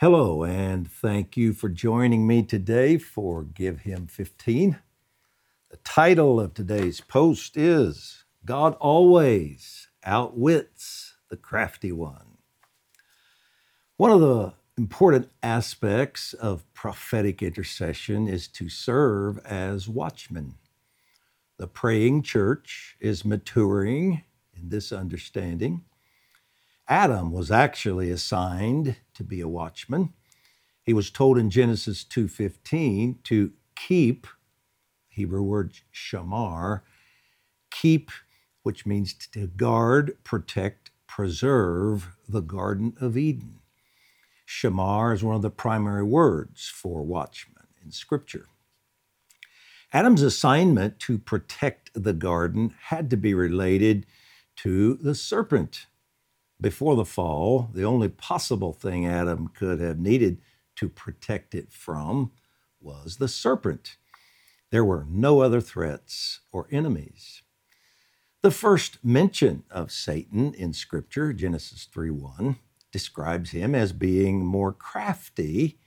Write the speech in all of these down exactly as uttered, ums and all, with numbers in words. Hello, and thank you for joining me today for Give Him fifteen. The title of today's post is God Always Outwits the Crafty One. One of the important aspects of prophetic intercession is to serve as watchmen. The praying church is maturing in this understanding. Adam was actually assigned to be a watchman. He was told in Genesis two fifteen to keep, Hebrew word shamar, keep, which means to guard, protect, preserve the Garden of Eden. Shamar is one of the primary words for watchman in Scripture. Adam's assignment to protect the garden had to be related to the serpent. Before the fall, the only possible thing Adam could have needed to protect it from was the serpent. There were no other threats or enemies. The first mention of Satan in Scripture, Genesis three one, describes him as being more crafty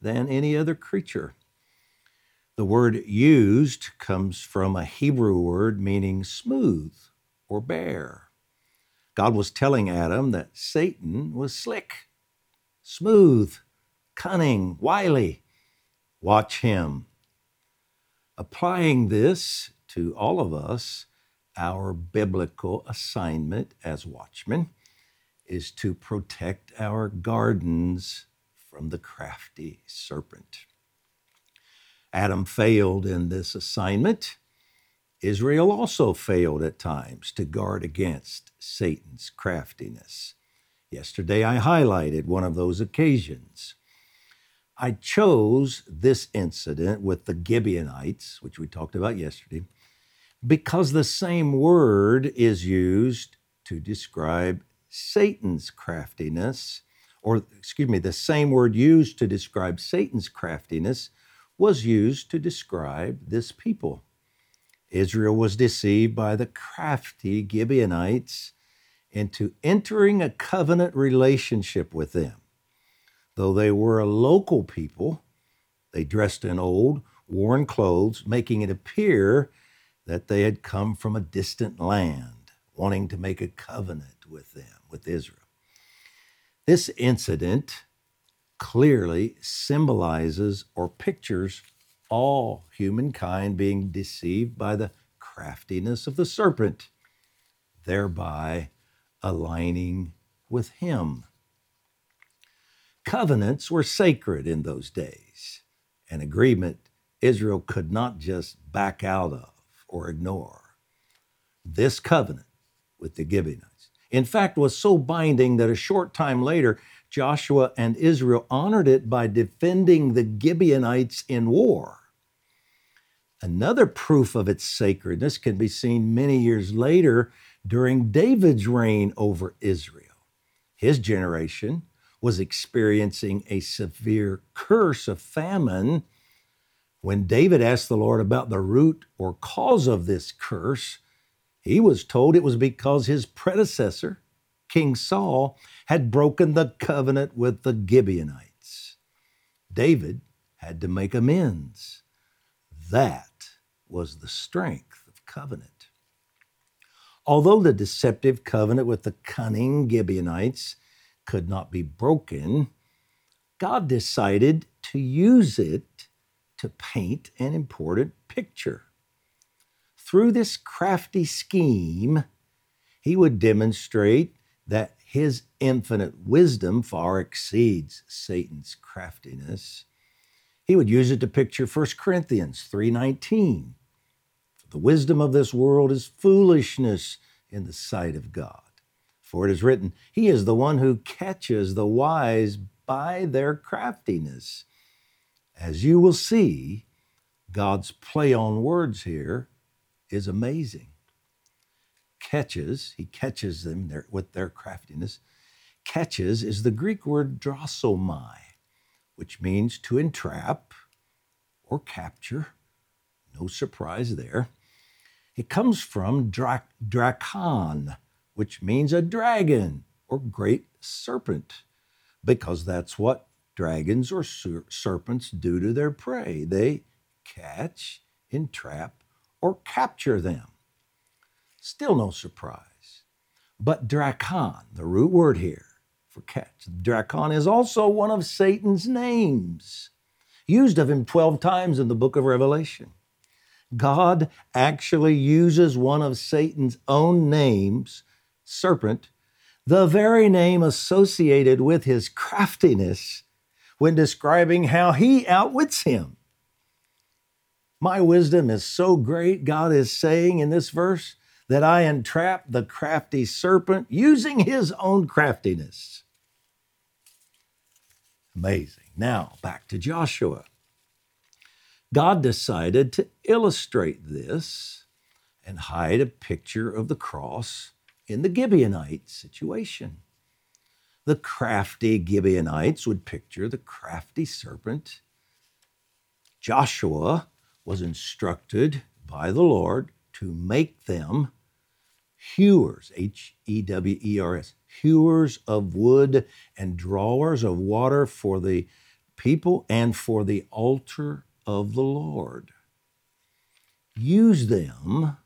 than any other creature. The word used comes from a Hebrew word meaning smooth or bare. God was telling Adam that Satan was slick, smooth, cunning, wily. Watch him. Applying this to all of us, our biblical assignment as watchmen is to protect our gardens from the crafty serpent. Adam failed in this assignment. Israel also failed at times to guard against Satan's craftiness. Yesterday, I highlighted one of those occasions. I chose this incident with the Gibeonites, which we talked about yesterday, because the same word is used to describe Satan's craftiness, or excuse me, the same word used to describe Satan's craftiness was used to describe this people. Israel was deceived by the crafty Gibeonites into entering a covenant relationship with them. Though they were a local people, they dressed in old, worn clothes, making it appear that they had come from a distant land, wanting to make a covenant with them, with Israel. This incident clearly symbolizes or pictures all humankind being deceived by the craftiness of the serpent, thereby aligning with him. Covenants were sacred in those days, an agreement Israel could not just back out of or ignore. This covenant with the Gibeonites, in fact, was so binding that a short time later, Joshua and Israel honored it by defending the Gibeonites in war. Another proof of its sacredness can be seen many years later during David's reign over Israel. His generation was experiencing a severe curse of famine. When David asked the Lord about the root or cause of this curse, he was told it was because his predecessor, King Saul, had broken the covenant with the Gibeonites. David had to make amends. That was the strength of covenant. Although the deceptive covenant with the cunning Gibeonites could not be broken, God decided to use it to paint an important picture. Through this crafty scheme, he would demonstrate that his infinite wisdom far exceeds Satan's craftiness. He would use it to picture First Corinthians three nineteen. For the wisdom of this world is foolishness in the sight of God. For it is written, he is the one who catches the wise by their craftiness. As you will see, God's play on words here is amazing. Catches, he catches them there with their craftiness. Catches is the Greek word drossomai, which means to entrap or capture. No surprise there. It comes from drac- Dracon, which means a dragon or great serpent, because that's what dragons or ser- serpents do to their prey. They catch, entrap, or capture them. Still no surprise. But Dracon, the root word here for catch, Dracon is also one of Satan's names, used of him twelve times in the book of Revelation. God actually uses one of Satan's own names, serpent, the very name associated with his craftiness when describing how he outwits him. My wisdom is so great, God is saying in this verse, that I entrap the crafty serpent using his own craftiness. Amazing. Now, back to Joshua. God decided to illustrate this and hide a picture of the cross in the Gibeonite situation. The crafty Gibeonites would picture the crafty serpent. Joshua was instructed by the Lord to make them hewers, H E W E R S, hewers of wood and drawers of water for the people and for the altar of the Lord. Use them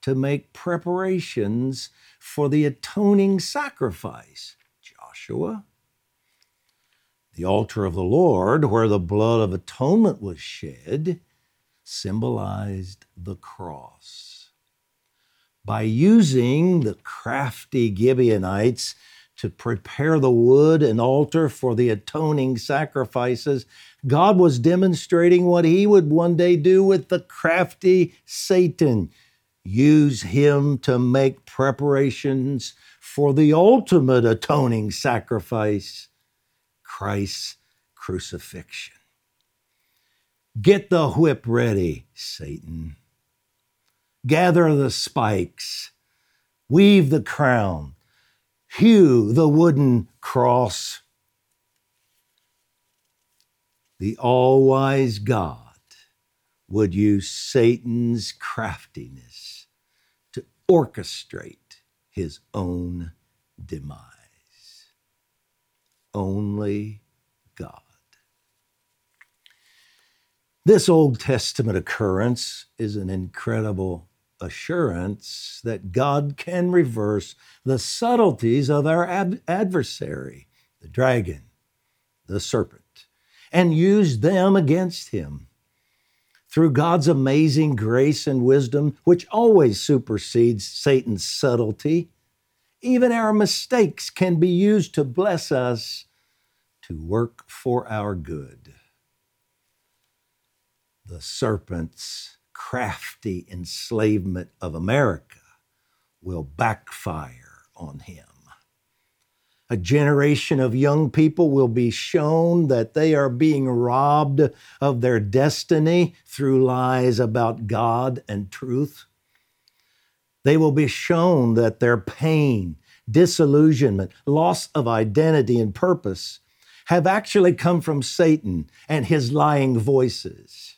to make preparations for the atoning sacrifice, Joshua. The altar of the Lord, where the blood of atonement was shed, symbolized the cross. By using the crafty Gibeonites to prepare the wood and altar for the atoning sacrifices, God was demonstrating what he would one day do with the crafty Satan, use him to make preparations for the ultimate atoning sacrifice, Christ's crucifixion. Get the whip ready, Satan. Gather the spikes, weave the crown, hew the wooden cross. The all-wise God would use Satan's craftiness to orchestrate his own demise. Only God. This Old Testament occurrence is an incredible assurance that God can reverse the subtleties of our ad- adversary, the dragon, the serpent, and use them against him. Through God's amazing grace and wisdom, which always supersedes Satan's subtlety, even our mistakes can be used to bless us, to work for our good. The serpent's crafty enslavement of America will backfire on him. A generation of young people will be shown that they are being robbed of their destiny through lies about God and truth. They will be shown that their pain, disillusionment, loss of identity and purpose have actually come from Satan and his lying voices.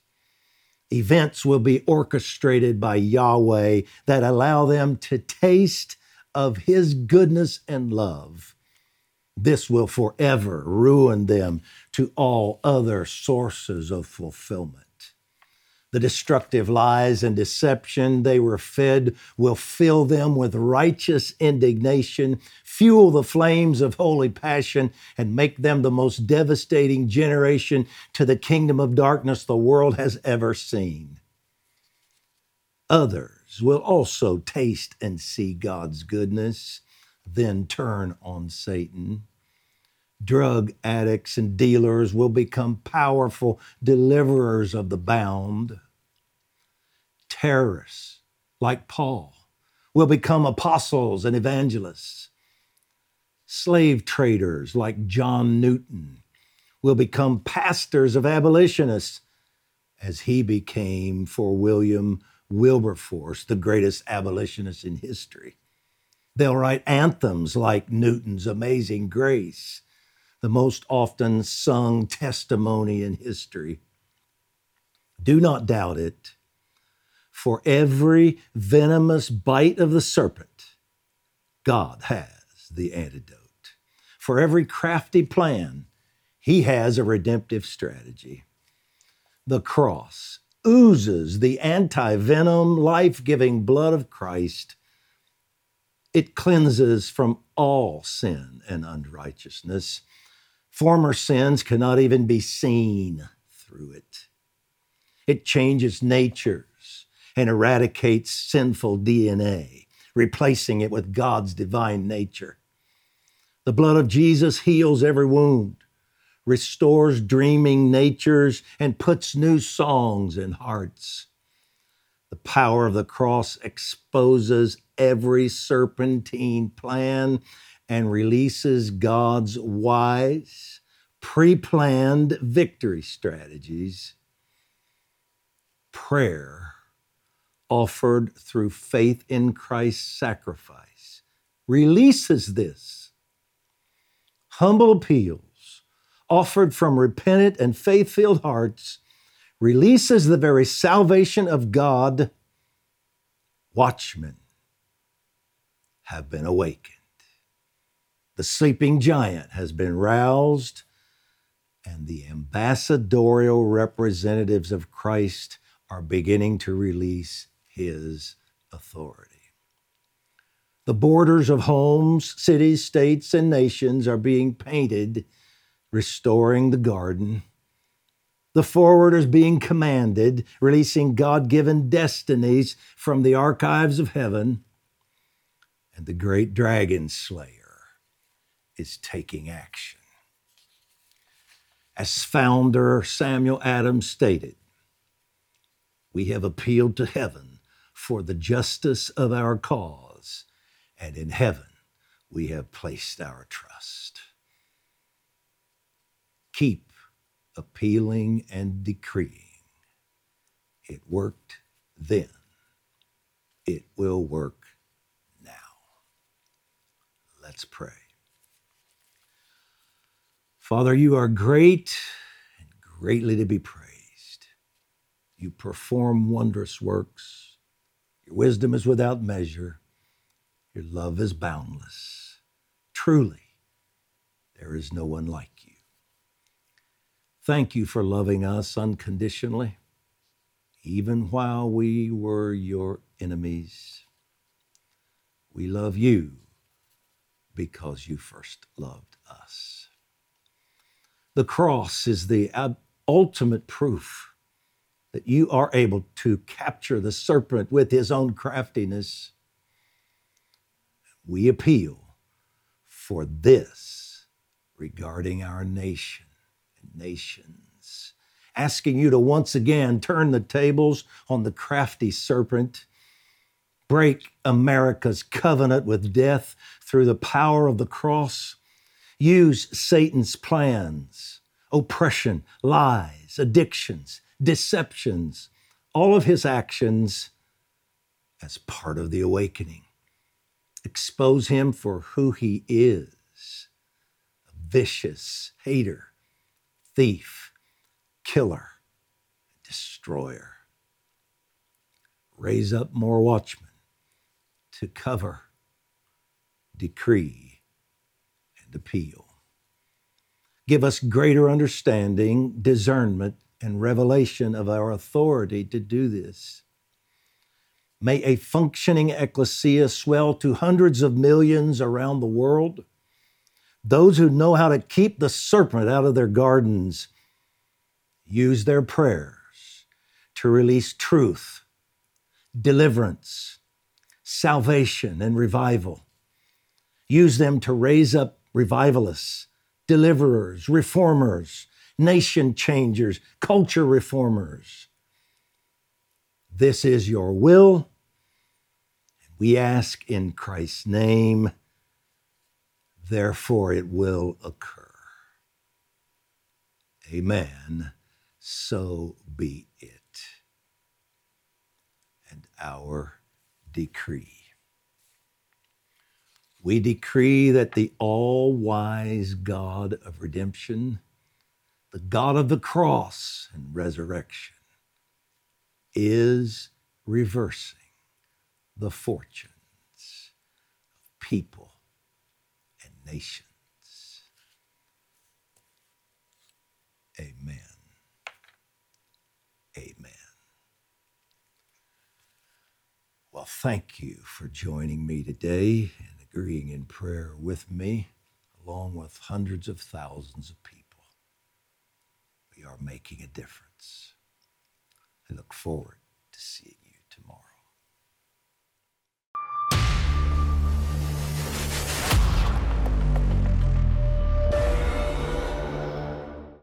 Events will be orchestrated by Yahweh that allow them to taste of his goodness and love. This will forever ruin them to all other sources of fulfillment. The destructive lies and deception they were fed will fill them with righteous indignation, fuel the flames of holy passion, and make them the most devastating generation to the kingdom of darkness the world has ever seen. Others will also taste and see God's goodness, then turn on Satan. Drug addicts and dealers will become powerful deliverers of the bound. Terrorists, like Paul, will become apostles and evangelists. Slave traders, like John Newton, will become pastors of abolitionists, as he became for William Wilberforce, the greatest abolitionist in history. They'll write anthems like Newton's Amazing Grace, the most often sung testimony in history. Do not doubt it, for every venomous bite of the serpent, God has the antidote. For every crafty plan, He has a redemptive strategy. The cross oozes the anti-venom, life-giving blood of Christ. It cleanses from all sin and unrighteousness. Former sins cannot even be seen through it. It changes natures and eradicates sinful D N A, replacing it with God's divine nature. The blood of Jesus heals every wound, restores dreaming natures, and puts new songs in hearts. The power of the cross exposes every serpentine plan and releases God's wise, pre-planned victory strategies. Prayer offered through faith in Christ's sacrifice releases this. Humble appeals offered from repentant and faith-filled hearts releases the very salvation of God. Watchmen have been awakened. The sleeping giant has been roused, and the ambassadorial representatives of Christ are beginning to release his authority. The borders of homes, cities, states, and nations are being painted, restoring the garden. The forward is being commanded, releasing God-given destinies from the archives of heaven. And the great dragon slayer is taking action. As founder Samuel Adams stated, "We have appealed to heaven for the justice of our cause, and in heaven we have placed our trust." Keep appealing and decreeing. It worked then. It will work now. Let's pray. Father, you are great and greatly to be praised. You perform wondrous works. Your wisdom is without measure. Your love is boundless. Truly, there is no one like you. Thank you for loving us unconditionally, even while we were your enemies. We love you because you first loved us. The cross is the ultimate proof that you are able to capture the serpent with his own craftiness. We appeal for this regarding our nation and nations, asking you to once again turn the tables on the crafty serpent, break America's covenant with death through the power of the cross, use Satan's plans, oppression, lies, addictions, deceptions, all of his actions as part of the awakening. Expose him for who he is, a vicious hater, thief, killer, destroyer. Raise up more watchmen to cover, decree, and appeal. Give us greater understanding, discernment, and revelation of our authority to do this. May a functioning ecclesia swell to hundreds of millions around the world, those who know how to keep the serpent out of their gardens. Use their prayers to release truth, deliverance, salvation, and revival. Use them to raise up revivalists, deliverers, reformers, nation changers, culture reformers. This is your will, and we ask in Christ's name, therefore it will occur. Amen. So be it. And our decree. We decree that the all-wise God of redemption, the God of the cross and resurrection, is reversing the fortunes of people and nations. Well, thank you for joining me today and agreeing in prayer with me, along with hundreds of thousands of people. We are making a difference. I look forward to seeing you tomorrow.